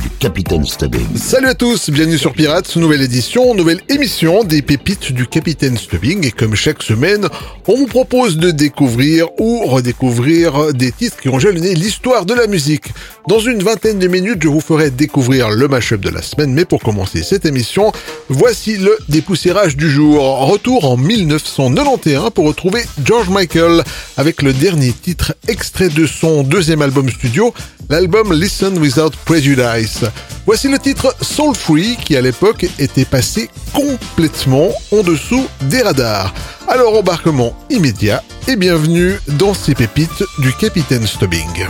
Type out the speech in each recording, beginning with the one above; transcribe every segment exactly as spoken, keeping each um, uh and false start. du Capitaine Stubbing. Salut à tous, bienvenue sur Pirates, nouvelle édition, nouvelle émission des pépites du Capitaine Stubbing. Et comme chaque semaine, on vous propose de découvrir ou redécouvrir des titres qui ont jalonné l'histoire de la musique. Dans une vingtaine de minutes, je vous ferai découvrir le mash-up de la semaine, mais pour commencer cette émission, voici le dépoussiérage du jour. Retour en mille neuf cent quatre-vingt-onze pour retrouver George Michael avec le dernier titre extrait de son deuxième album studio, l'album Listen Without Prejudice. Voici le titre Soul Free qui à l'époque était passé complètement en dessous des radars. Alors embarquement immédiat et bienvenue dans ces pépites du Capitaine Stubbing.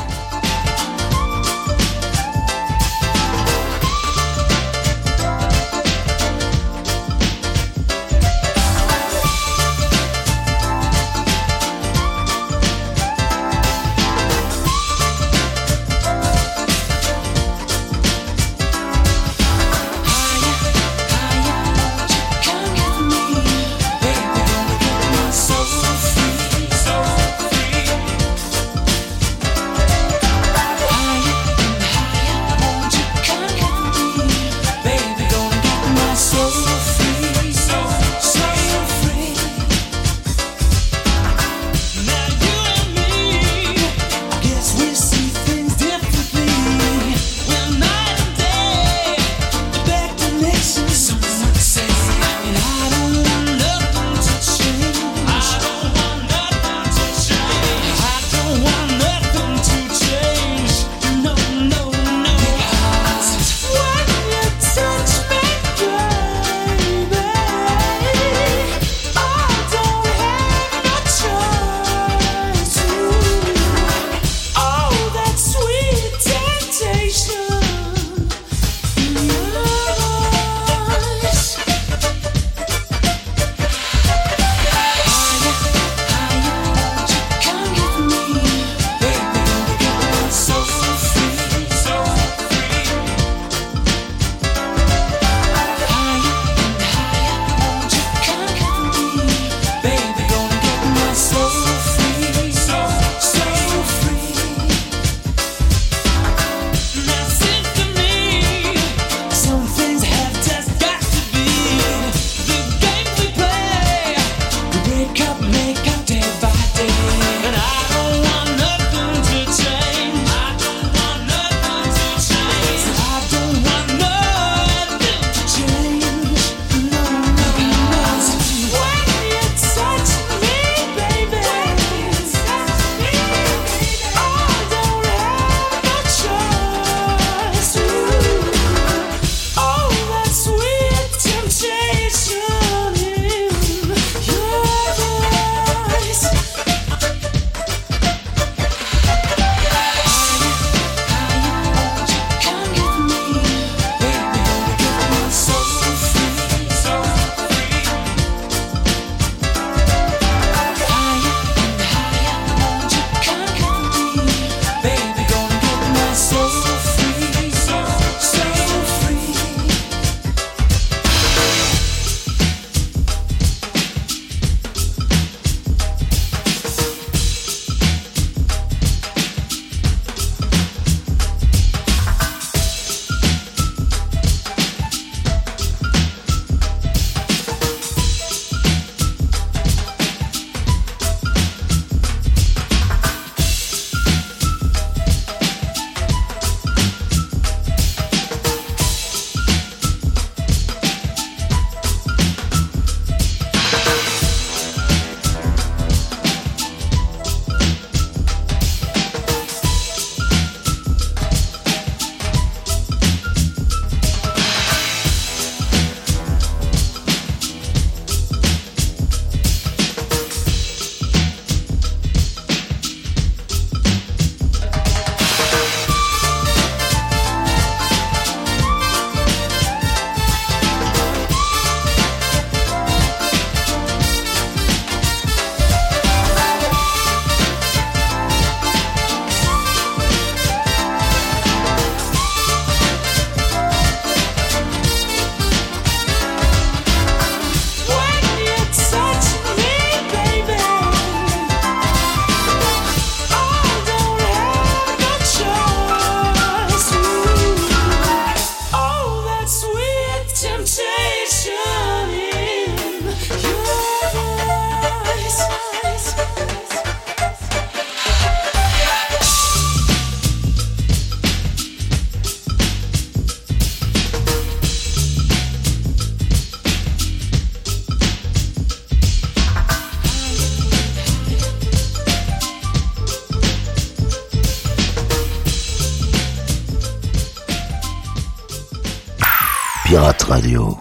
Pirate Radio.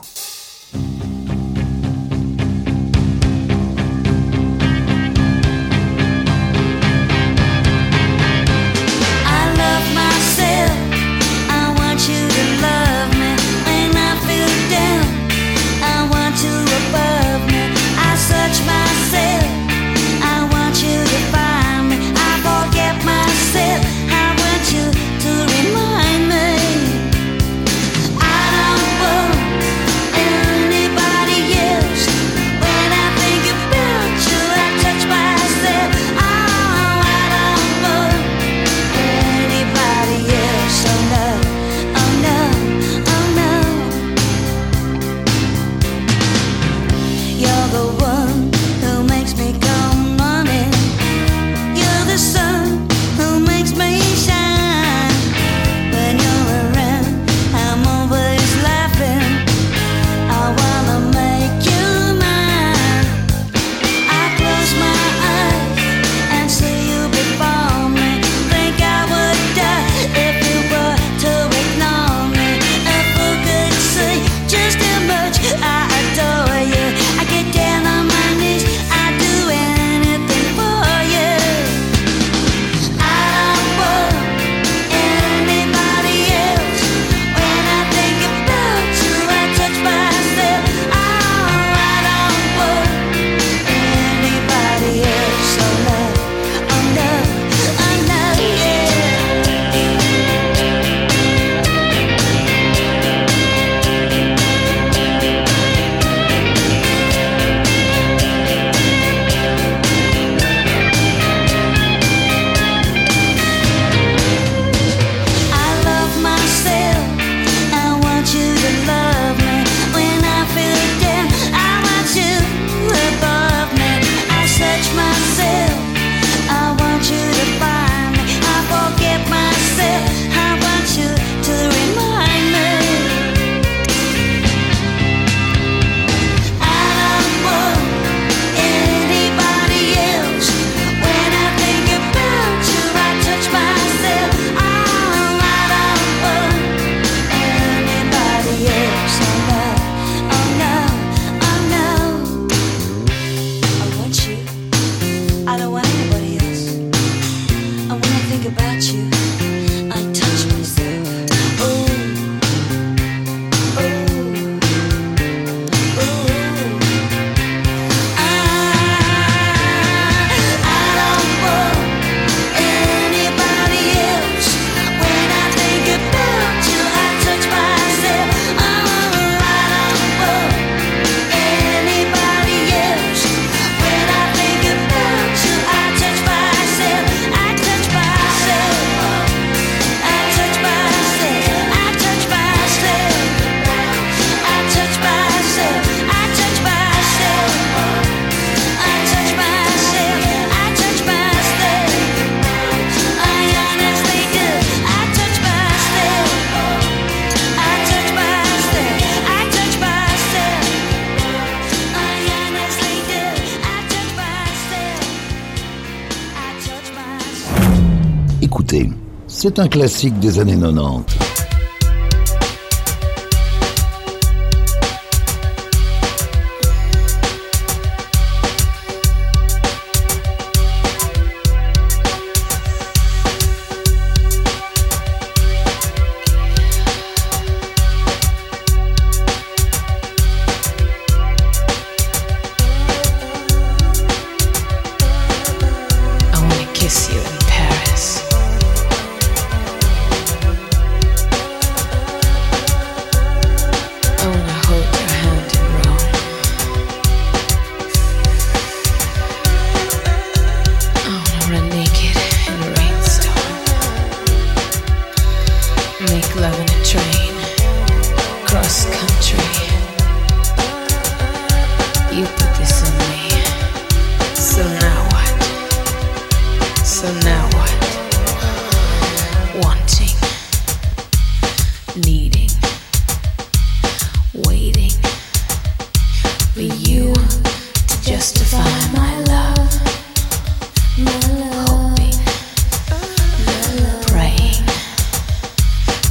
C'est un classique des années quatre-vingt-dix.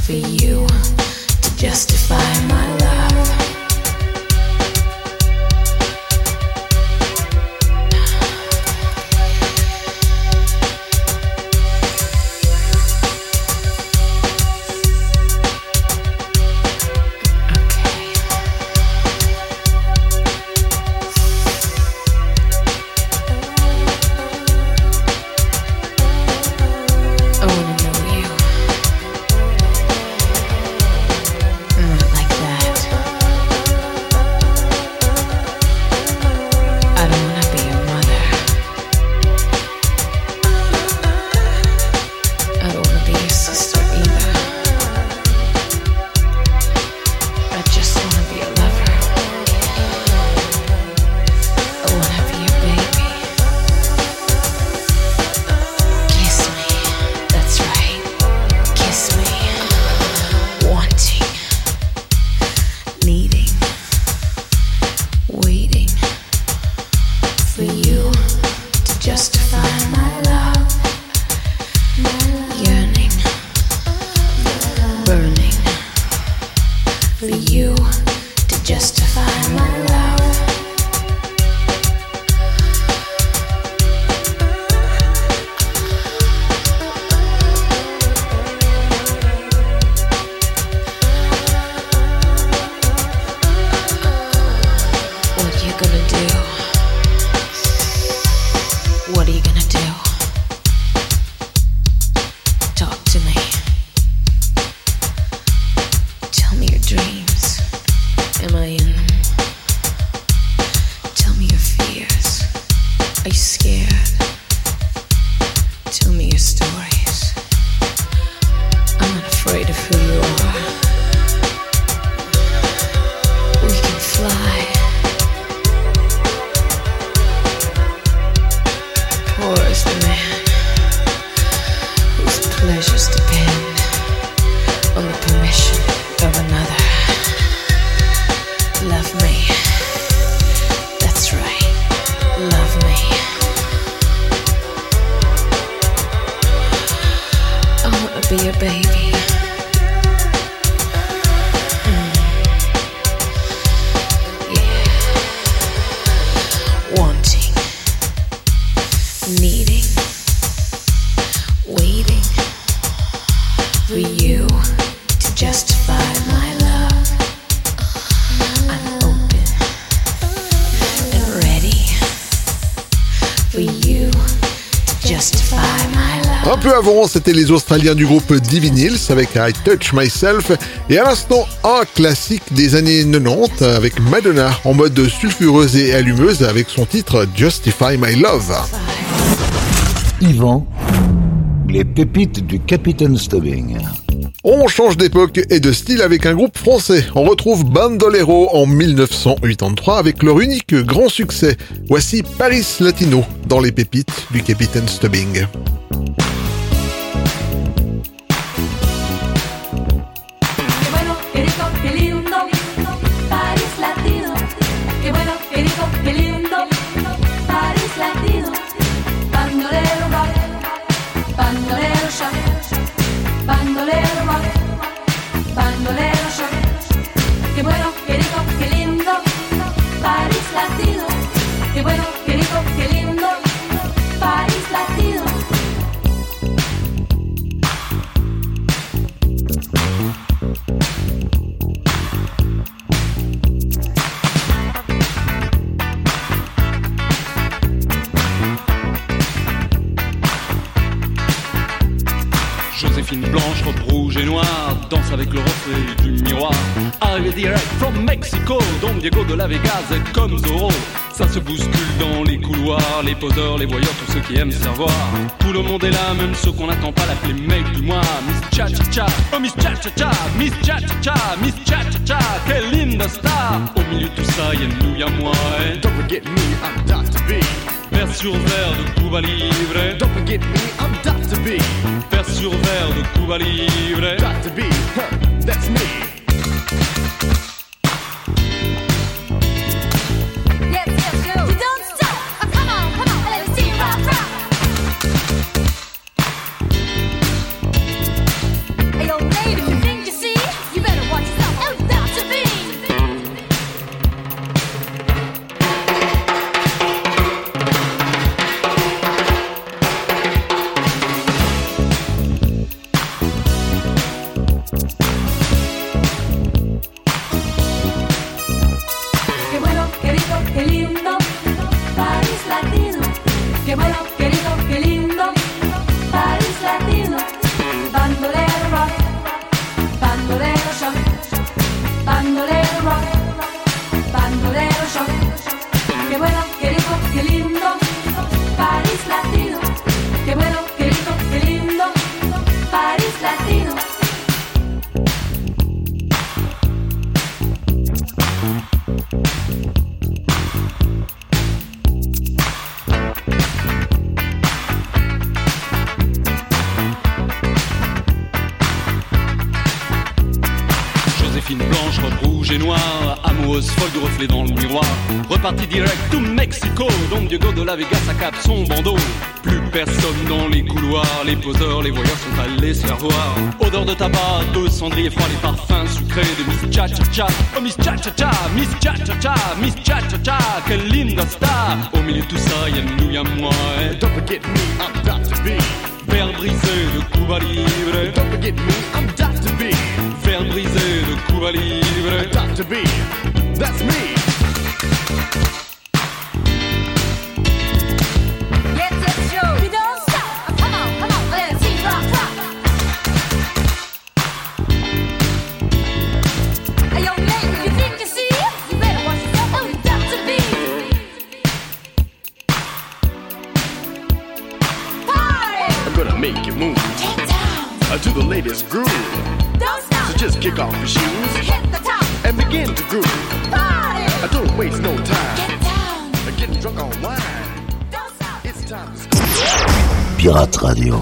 For you to justify my love. stories. I'm not afraid of who you are. We can fly. Poor is the man whose pleasures depend on the permission of another. Love me. That's right. Love me. Be a baby. Mm. Yeah. Wanting, needing, waiting for you to justify my love. I'm open and ready for you to justify my love. Un peu avant, c'était les Australiens du groupe Divinils avec I Touch Myself et à l'instant un classique des années quatre-vingt-dix avec Madonna en mode sulfureuse et allumeuse avec son titre Justify My Love. Yvan, les pépites du Capitaine Stubbing. On change d'époque et de style avec un groupe français. On retrouve Bandolero en dix-neuf cent quatre-vingt-treize avec leur unique grand succès. Voici Paris Latino dans les pépites du Capitaine Stubbing. Avec le reflet du miroir. Arrivé direct from Mexico, Don Diego de la Vegas comme Zoro. Ça se bouscule dans les couloirs, les poseurs, les voyeurs, tous ceux qui aiment se revoir. Tout le monde est là, même ceux qu'on n'attend pas, l'appeler mec du mois. Miss Cha Cha Cha, oh Miss Cha Cha Cha, Miss Cha Cha Cha, Miss Cha Cha Cha, quelle linda star. Au milieu de tout ça, y'a nous, y'a moi. Et... Don't forget me, I'm doctor B. Vers sur vers de Cuba Libre. Don't forget me, I'm doctor B. Vers sur vers de Cuba Libre. doctor B, huh, that's me. Dans le miroir, reparti direct to Mexico. Don Diego de la Vegas accable son bandeau. Plus personne dans les couloirs, les poseurs, les voyeurs sont allés se faire voir. Odeur de tabac, de cendrier froid, les parfums sucrés de Miss Cha Cha Cha. Oh Miss Cha Cha Cha, Miss Cha Cha Cha, Miss Cha Cha Cha, quelle linda star. Au milieu de tout ça, y'a nous, y'a moi. Et... Don't forget me, I'm doctor B. Verre brisé de Cuba Libre. Don't forget me, I'm doctor B. Verre brisé de Cuba Libre. I'm doctor B. That's me. Make it. move uh, to the latest groove. Don't stop. So just kick off your shoes. Hit the top. And begin to groove. Party. Uh, don't waste no time. Get down. Uh, getting drunk on wine. Don't stop. It's time to stop. Pirate Radio.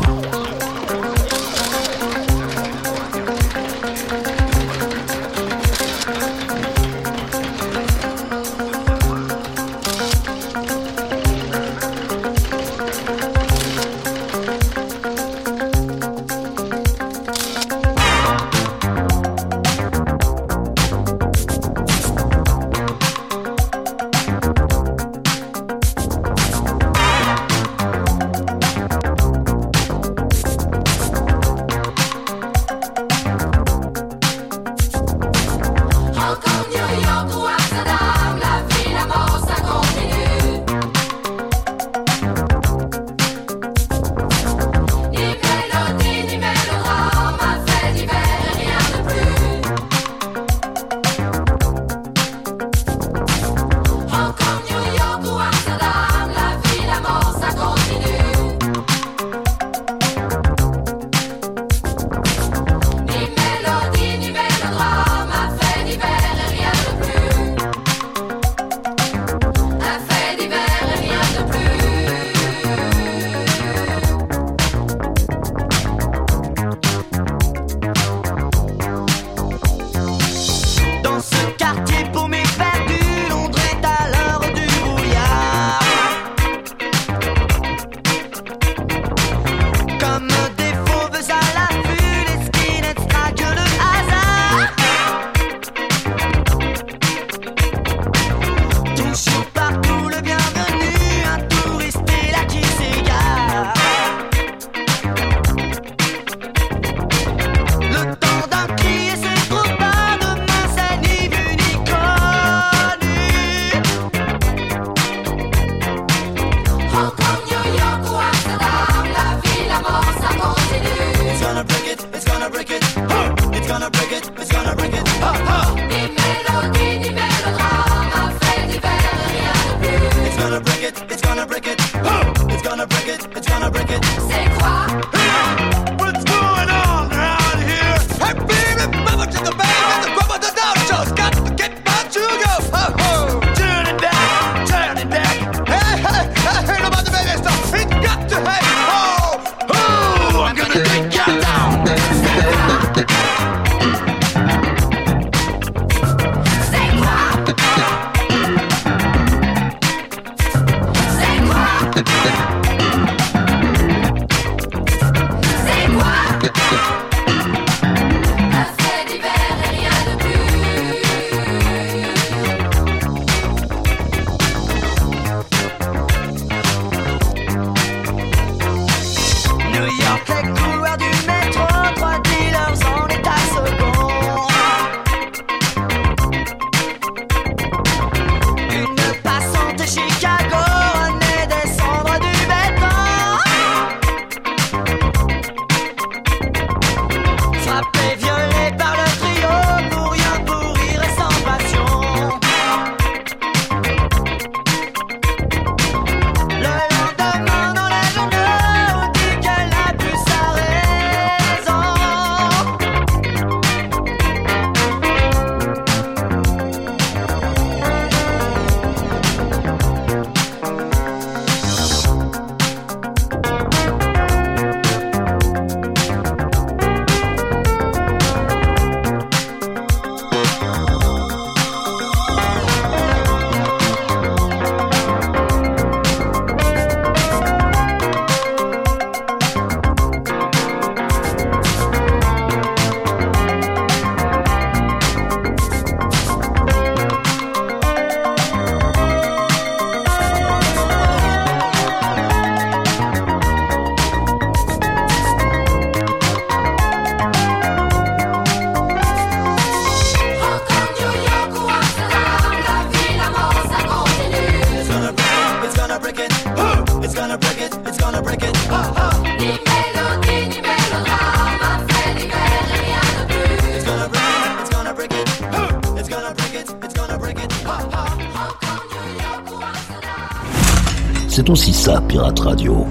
C'est aussi ça, Pirate Radio.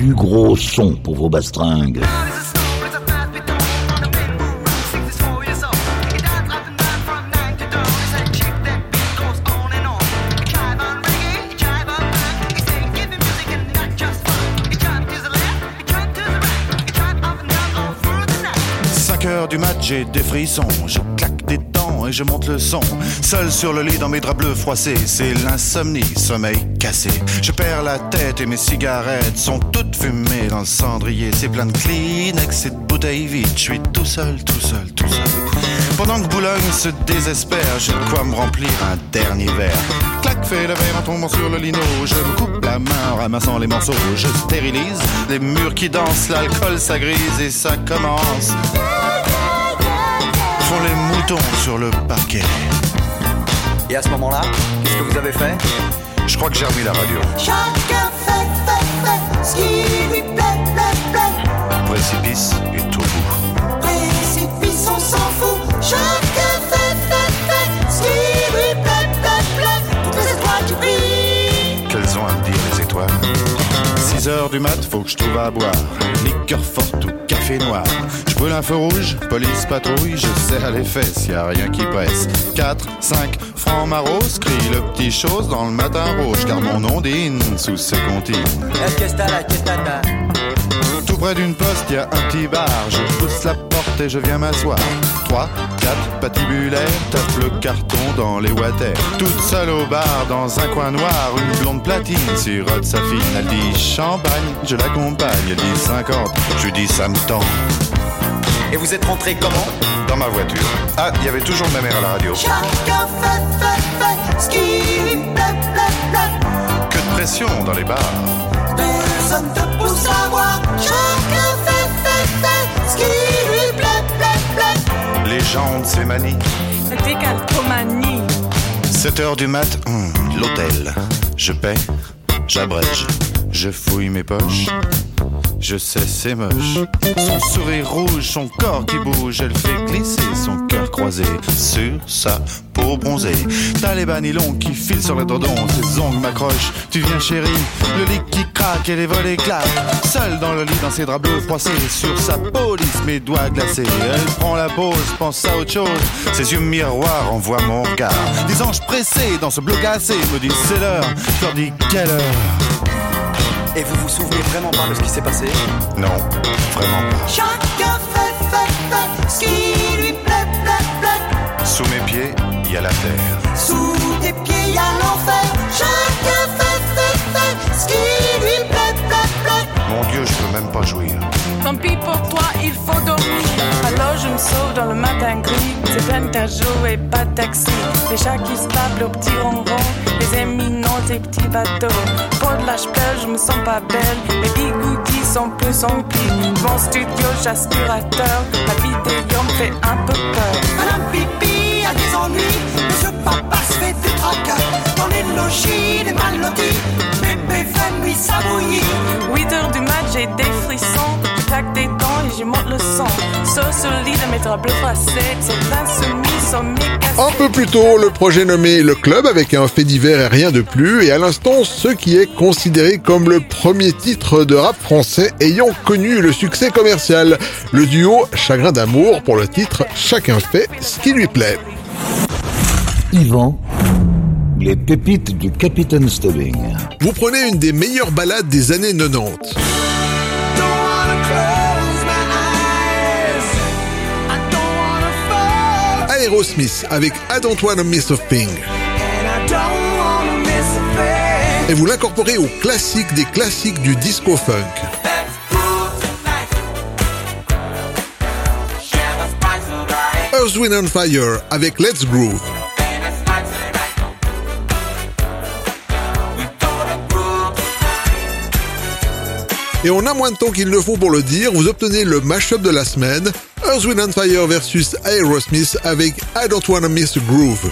du gros son pour vos bastringues. cinq heures du match, j'ai des frissons, je claque des dents et je monte le son. Seul sur le lit dans mes draps bleus froissés, c'est l'insomnie, sommeil cassé. Je perds la tête et mes cigarettes sont toutes fumées dans le cendrier. C'est plein de Kleenex et de bouteilles vides, je suis tout seul, tout seul, tout seul. Pendant que Boulogne se désespère, j'ai de quoi me remplir un dernier verre. Clac, fais le verre en tombant sur le lino. Je me coupe la main en ramassant les morceaux. Je stérilise les murs qui dansent. L'alcool, ça grise et ça commence. Font les moutons sur le parquet. Et à ce moment-là, qu'est-ce que vous avez fait ? Je crois que j'ai remis la radio. Chacun fait, fait, fait ce qui lui plaît, plaît, plaît. Précipice est au bout. Précipice, on s'en fout. Chacun fait, fait, fait ce qui lui plaît. Qu'elles ont à me dire les étoiles. Six heures du mat, faut que je trouve à boire. Liqueur forte ou café noir. Je brûle un feu rouge, police patrouille. Je serre les fesses, y a rien qui presse. Quatre, cinq, francs maros. Crie le petit chose dans le matin rouge. Car mon ondine sous ses comptines. Tout près d'une poste, y a un petit bar. Je pousse la porte et je viens m'asseoir. Trois, quatre, patibulaire, tape le carton dans les water. Toute seule au bar, dans un coin noir, une blonde platine sirote sa fille. Elle dit champagne, je l'accompagne. Elle dit cinquante, je lui dis ça me tend. Et vous êtes rentré comment ? Dans ma voiture. Ah, il y avait toujours ma mère à la radio. Chacun fait, fait, fait ce qui lui plaît, plaît, plaît. Que de pression dans les bars. Personne ne peut savoir. Chacun fait, fait, fait ce qui lui plaît, plaît, plaît. Les gens ont de ces manies. C'était Calcomanie. sept heures du mat, hum, l'hôtel. Je paie, j'abrège. Je fouille mes poches. Je sais, c'est moche. Son sourire rouge, son corps qui bouge. Elle fait glisser son cœur croisé sur sa peau bronzée. T'as les banylons qui filent sur les dodons. Ses ongles m'accrochent, tu viens chérie. Le lit qui craque et les volets claquent. Seule dans le lit, dans ses draps bleus froissés. Sur sa peau lisse, mes doigts glacés. Elle prend la pause, pense à autre chose. Ses yeux miroirs envoient mon regard. Des anges pressés dans ce bleu cassé me disent c'est l'heure, je leur dis quelle heure. Et vous vous souvenez vraiment pas de ce qui s'est passé ? Non, vraiment pas. Chacun fait, fait, fait ce qui lui plaît, plaît, plaît. Sous mes pieds, il y a la terre. Sous tes pieds, il y a l'enfer. Chacun fait, fait, fait ce qui lui plaît, plaît, plaît. Mon Dieu, je peux même pas jouir. Tant pis pour toi, il faut dormir. Alors je me sauve dans le matin gris. C'est plein de cajots et pas de taxi. Les chats qui se tablent aux petits ronrons. Les éminents et petits bateaux. Pour de la ch'pelle, je me sens pas belle. Les bigoudis sont plus en plis. Mon studio, j'aspirateur. La vidéo me fait un peu peur. Madame Pipi a des ennuis. Monsieur Papa se fait des tracas. Dans les logis, les mal lotis. Bébé fait nuit, ça bouillit. huit heures du mat, j'ai des frissons. Claque des dents et je monte le sang. Sauf sur le lit de mes draps bleus froissés. C'est insoumis, sont mes cassés. Un peu plus tôt, le projet nommé Le Club avec un fait divers et rien de plus. Et à l'instant, ce qui est considéré comme le premier titre de rap français ayant connu le succès commercial. Le duo Chagrin d'amour pour le titre Chacun fait ce qui lui plaît. Yvan, les pépites du Capitaine Stubbing. Vous prenez une des meilleures ballades des années quatre-vingt-dix. Aerosmith avec I Don't Wanna Miss a Thing. Et vous l'incorporez au classique des classiques du disco funk. Earth Wind and Fire avec Let's Groove. Et on a moins de temps qu'il ne faut pour le dire, vous obtenez le mashup de la semaine. Earth, Wind and Fire versus Aerosmith avec I Don't Wanna Miss a Groove.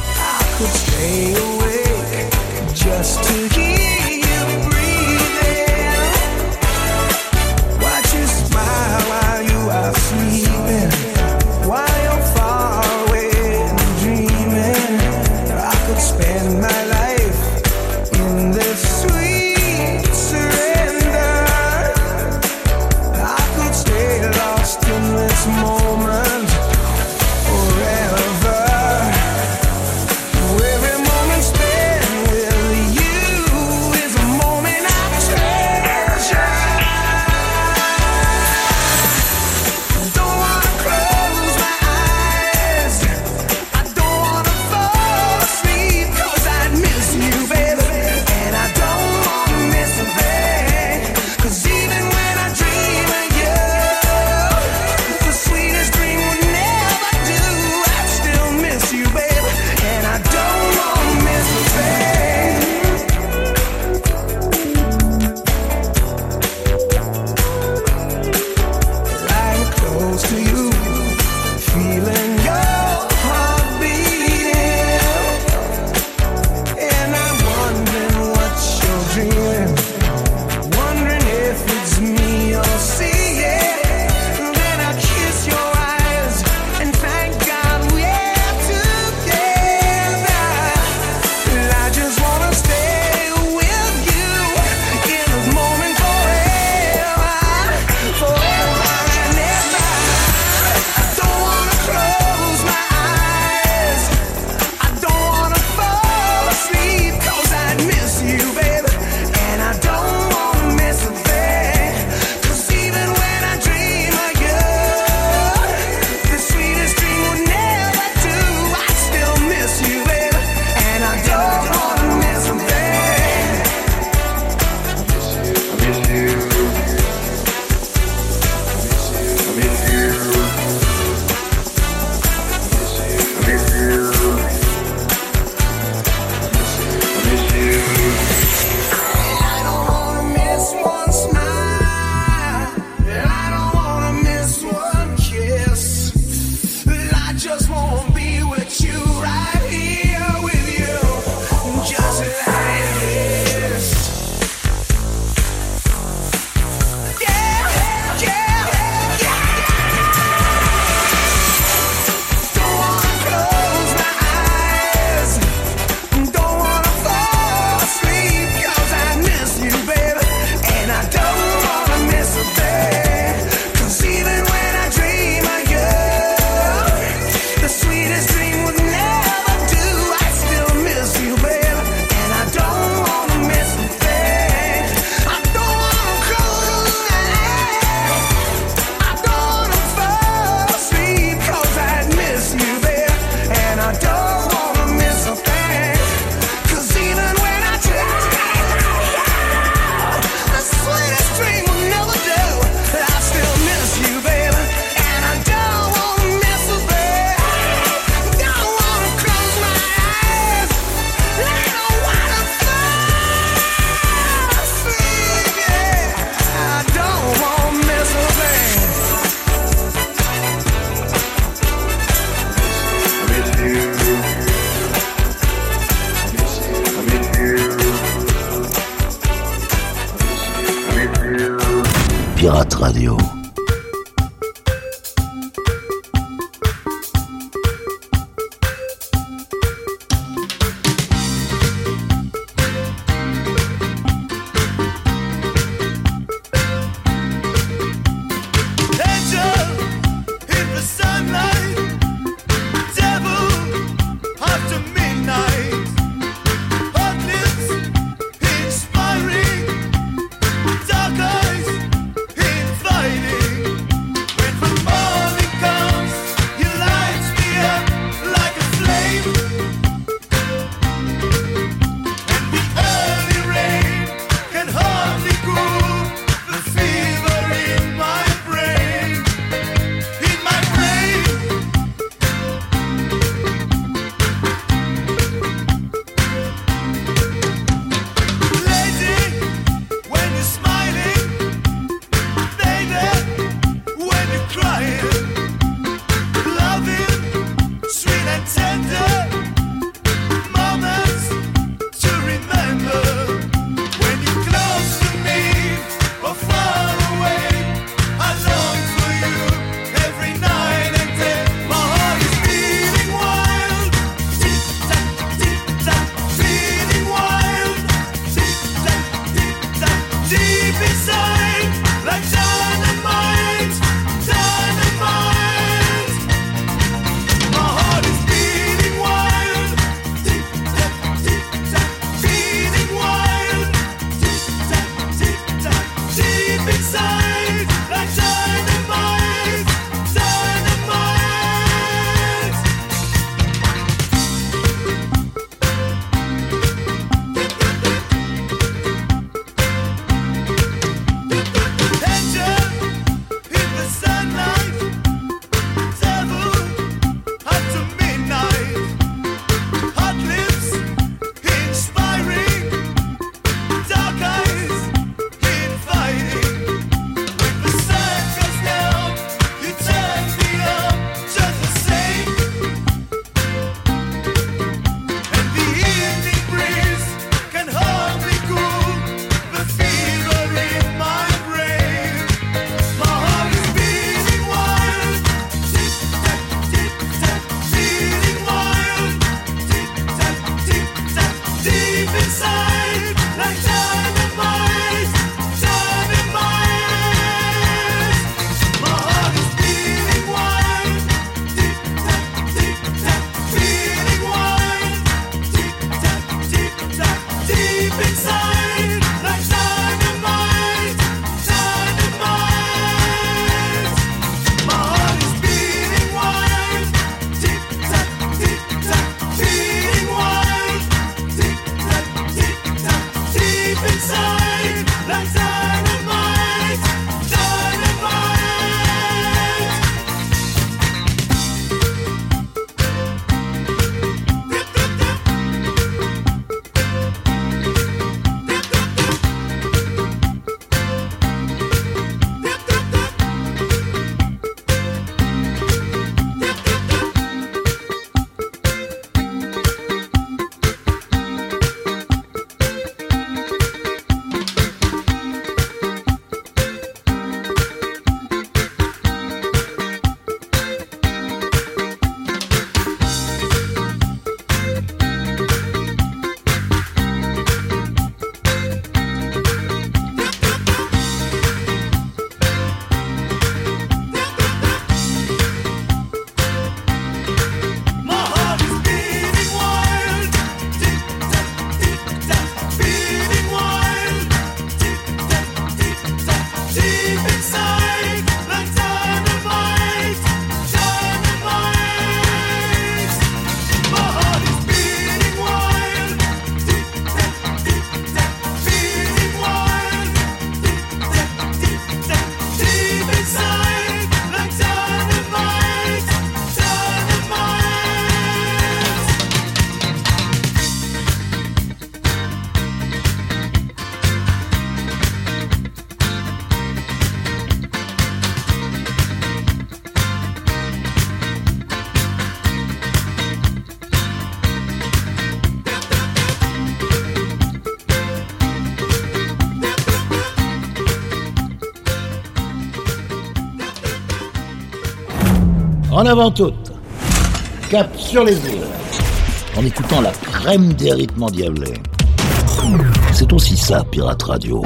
Pirate Radio. Fighting. En avant toutes, cap sur les îles, en écoutant la crème des rythmes endiablés. C'est aussi ça, Pirate Radio.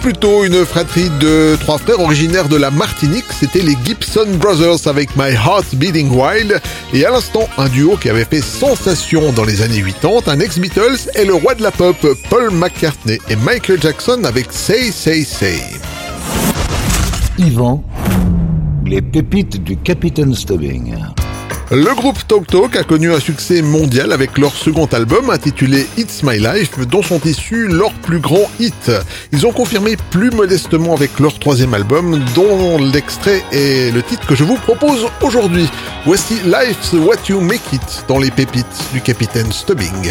Plutôt une fratrie de trois frères originaires de la Martinique, c'était les Gibson Brothers avec My Heart Beating Wild, et à l'instant un duo qui avait fait sensation dans les années quatre-vingt-dix, un ex-Beatles et le roi de la pop Paul McCartney et Michael Jackson avec Say Say Say. Yvan, les pépites du Capitaine Stubbing. Le groupe Talk Talk a connu un succès mondial avec leur second album intitulé It's My Life, dont sont issus leurs plus grands hits. Ils ont confirmé plus modestement avec leur troisième album, dont l'extrait est le titre que je vous propose aujourd'hui. Voici Life's What You Make It dans les pépites du Capitaine Stubbing.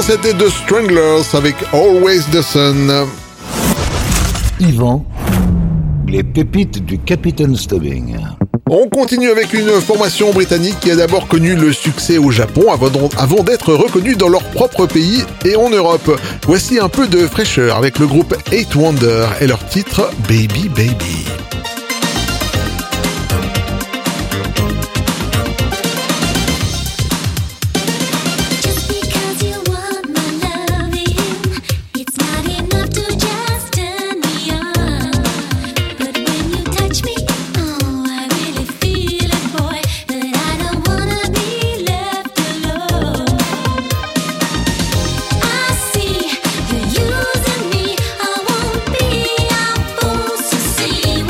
C'était The Stranglers avec Always the Sun. Yvan, les pépites du Capitaine Stubbing. On continue avec une formation britannique qui a d'abord connu le succès au Japon avant d'être reconnue dans leur propre pays et en Europe. Voici un peu de fraîcheur avec le groupe Eight Wonder et leur titre Baby Baby. See you.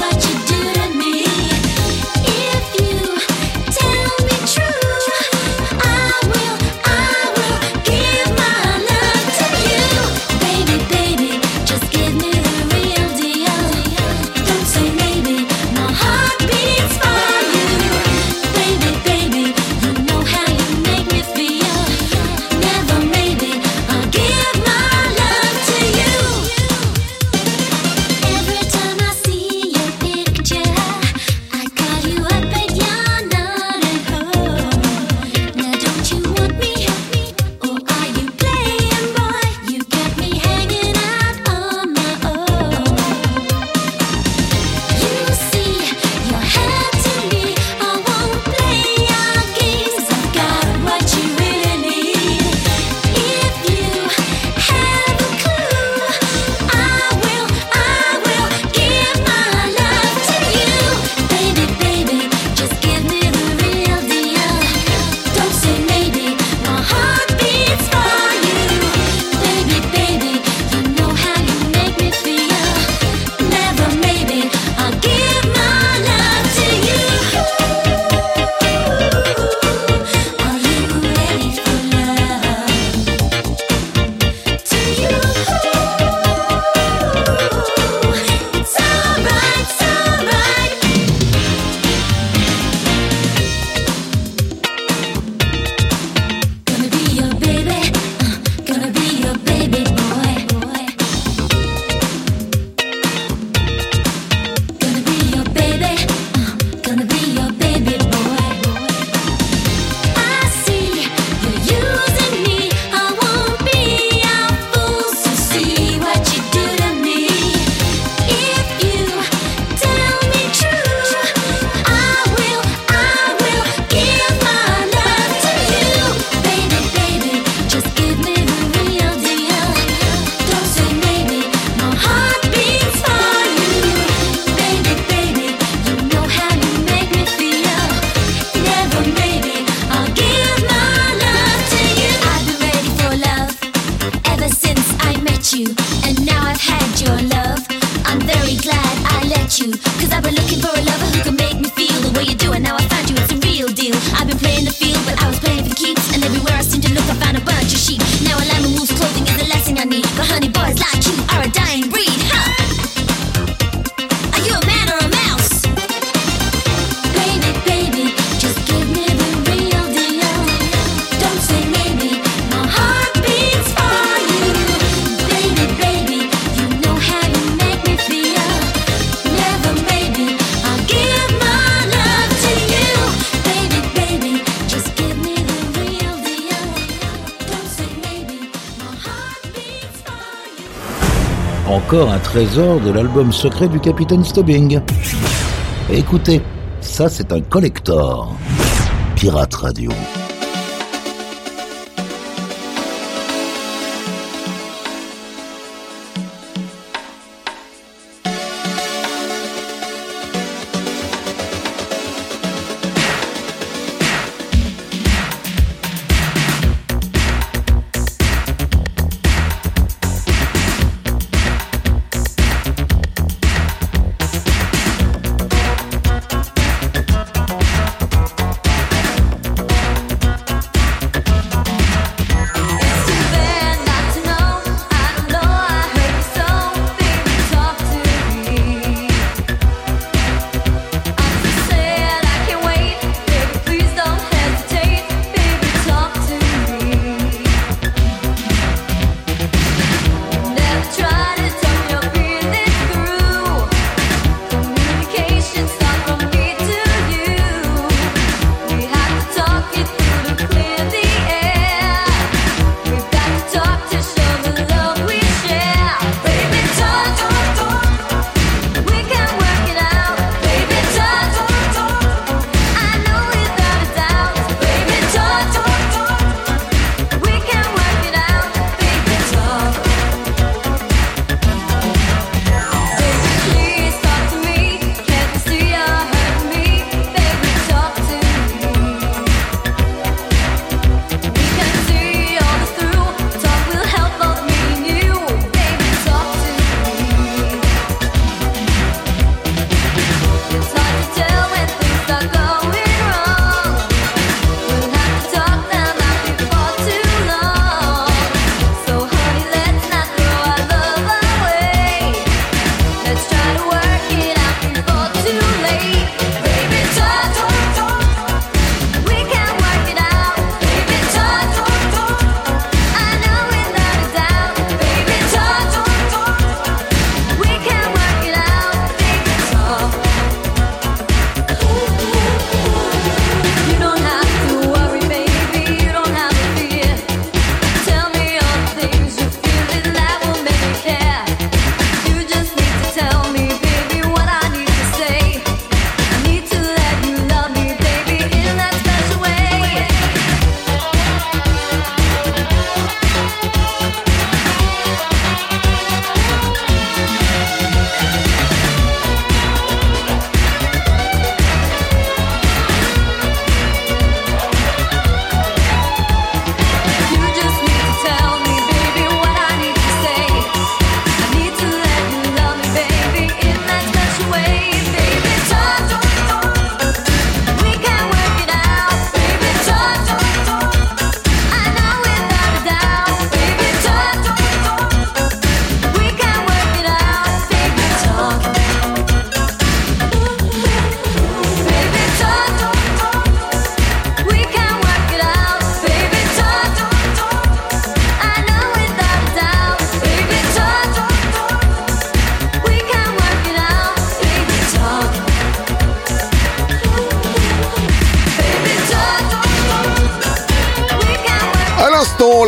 Encore un trésor de l'album secret du Capitaine Stubbing. Et écoutez, ça c'est un collector. Pirate Radio.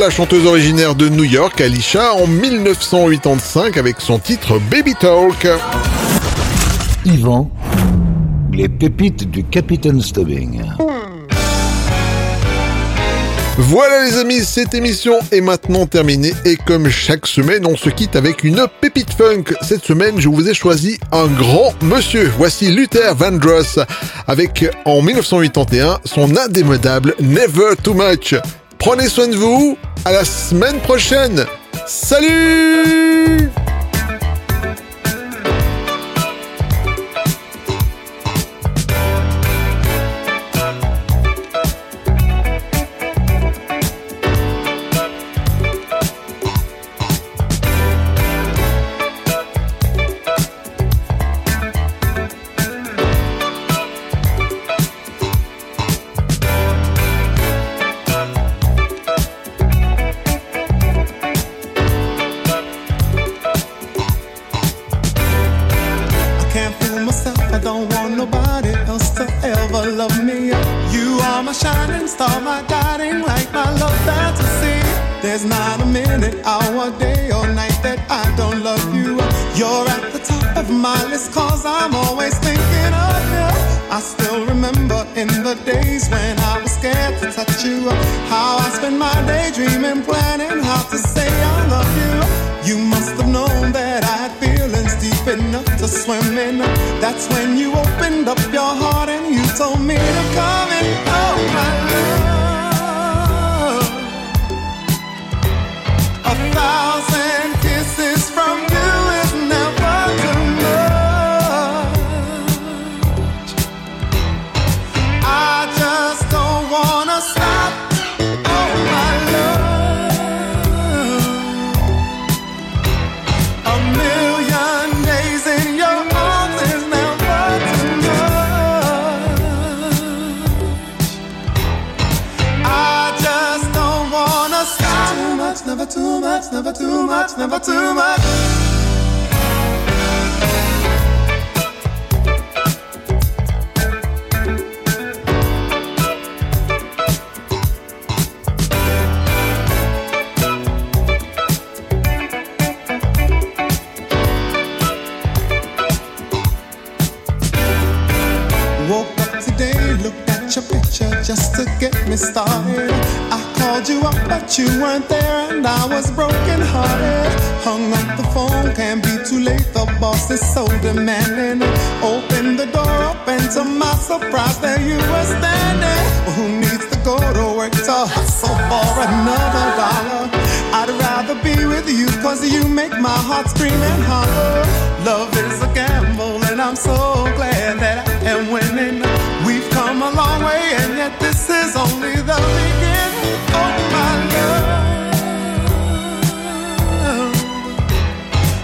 La chanteuse originaire de New York, Alicia, en dix-neuf cent quatre-vingt-cinq avec son titre Baby Talk. Yvan, les pépites du Capitaine Stubbing. Voilà les amis, cette émission est maintenant terminée et comme chaque semaine, on se quitte avec une pépite funk. Cette semaine, je vous ai choisi un grand monsieur. Voici Luther Vandross avec, en dix-neuf cent quatre-vingt-onze, son indémodable Never Too Much. Prenez soin de vous, à la semaine prochaine. Salut! There's not a minute, hour, day or night that I don't love you. You're at the top of my list, cause I'm always thinking of you. I still remember in the days when I was scared to touch you, how I spent my day dreaming, planning how to say I love you. You must have known that I had feelings deep enough to swim in. That's when you opened up your heart and you told me to come in. Oh my love, a thousand kisses from you is never too much. I just don't wanna stop. Oh my love, a million days in your arms is never too much. I just don't wanna stop. Too much, never too much, never too much, never too much. Just to get me started, I called you up but you weren't there, and I was broken hearted. Hung up the phone, can't be too late, the boss is so demanding. Opened the door up and to my surprise there you were standing. Well, who needs to go to work to hustle for another dollar? I'd rather be with you cause you make my heart scream and holler. Love is a gamble and I'm so glad that I am winning. We've come a long way and yet this is only the beginning. Oh my love,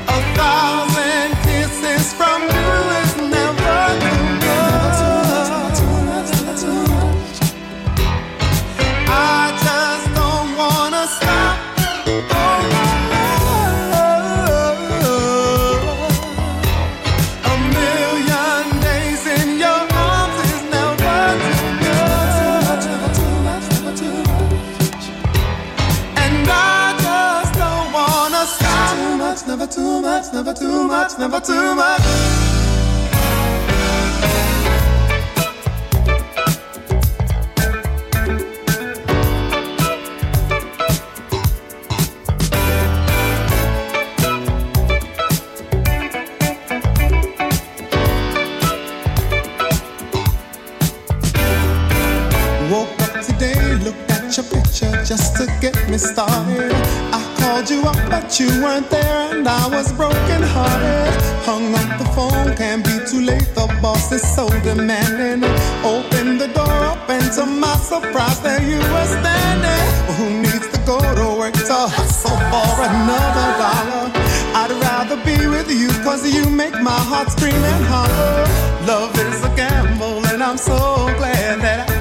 a thousand kisses from you is never too much. I just don't wanna stop. Oh my love, a million days in your never too much, never too much, never too much. Just to get me started, I called you up but you weren't there, and I was broken hearted. Hung up the phone, can't be too late, the boss is so demanding. Opened the door up and to my surprise there you were standing. Well, who needs to go to work to hustle for another dollar? I'd rather be with you cause you make my heart scream and holler. Love is a gamble and I'm so glad that I